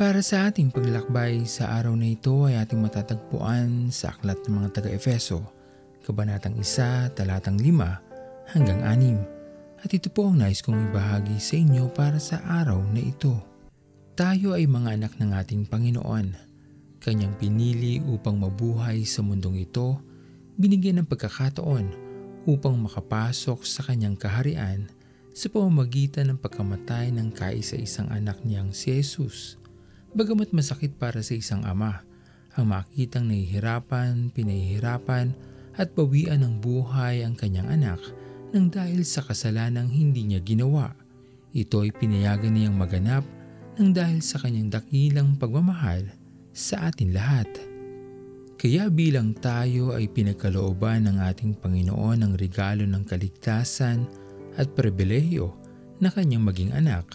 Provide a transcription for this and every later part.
Para sa ating paglalakbay sa araw na ito ay ating matatagpuan sa Aklat ng mga Taga-Efeso, Kabanatang 1, Talatang 5 hanggang 6. At ito po ang nais kong ibahagi sa inyo para sa araw na ito. Tayo ay mga anak ng ating Panginoon. Kanyang pinili upang mabuhay sa mundong ito, binigyan ng pagkakataon upang makapasok sa kanyang kaharian sa pamamagitan ng pagkamatay ng kaisa-isang anak niyang si Jesus. Bagamat masakit para sa isang ama ang makitang nahihirapan, pinahihirapan at bawian ng buhay ang kanyang anak nang dahil sa kasalanang hindi niya ginawa. Ito ay pinayagan niyang maganap nang dahil sa kanyang dakilang pagmamahal sa atin lahat. Kaya bilang tayo ay pinagkalooban ng ating Panginoon ang regalo ng kaligtasan at pribilehiyo na kanyang maging anak,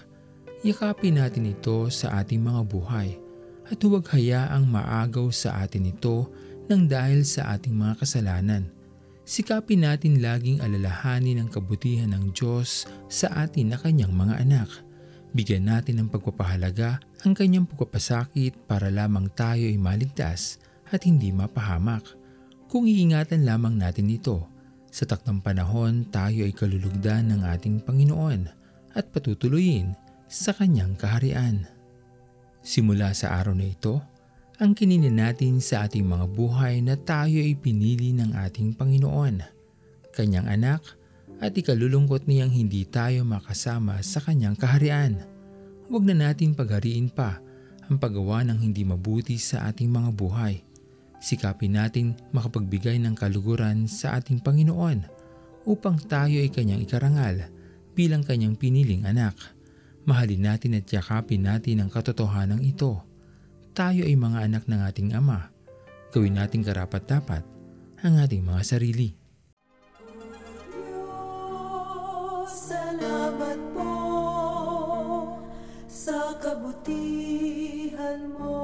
yakapin natin ito sa ating mga buhay at huwag hayaang maagaw sa atin ito nang dahil sa ating mga kasalanan. Sikapin natin laging alalahanin ang kabutihan ng Diyos sa atin na kanyang mga anak. Bigyan natin ng pagpapahalaga ang kanyang pagpapasakit para lamang tayo ay maligtas at hindi mapahamak. Kung iingatan lamang natin ito, sa takdang panahon tayo ay kalulugdan ng ating Panginoon at patutuloyin sa kanyang kaharian. Simula sa araw na ito, ang angkinin natin sa ating mga buhay na tayo ay pinili ng ating Panginoon, kanyang anak, at ikalulungkot niyang hindi tayo makasama sa kanyang kaharian. Huwag na natin paghariin pa ang paggawa ng hindi mabuti sa ating mga buhay. Sikapin natin makapagbigay ng kaluguran sa ating Panginoon upang tayo ay kanyang ikarangal bilang kanyang piniling anak. Mahalin natin at yakapin natin ang katotohanan ito. Tayo ay mga anak ng ating Ama. Gawin natin karapat-dapat ang ating mga sarili. Diyos, salamat po sa kabutihan mo.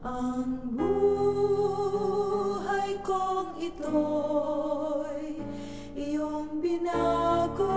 Ang buhay kong ito'y iyong binago.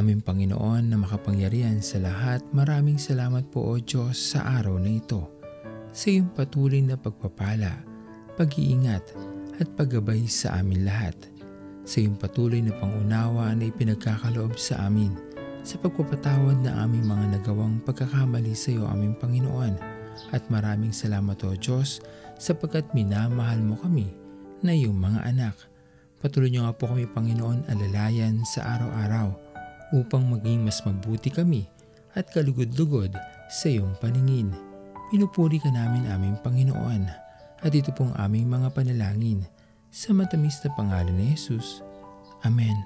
Aming Panginoon na makapangyarihan sa lahat, maraming salamat po o Diyos sa araw na ito. Sa iyong patuloy na pagpapala, pag-iingat at paggabay sa amin lahat. Sa iyong patuloy na pangunawa na ipinagkakaloob sa amin, sa pagpapatawad na aming mga nagawang pagkakamali sa iyo aming Panginoon. At maraming salamat o Diyos sapagkat minamahal mo kami na iyong mga anak. Patuloy niyo nga po kami Panginoon alalayan sa araw-araw upang maging mas mabuti kami at kalugod-lugod sa iyong paningin. Pinupuri ka namin aming Panginoon at ito pong aming mga panalangin sa matamis na pangalan ni Jesus. Amen.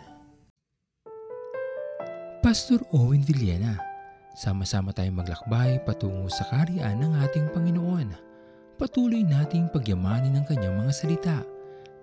Pastor Owen Villena, Sama-sama tayong maglakbay patungo sa kaharian ng ating Panginoon. Patuloy nating pagyamanin ang kanyang mga salita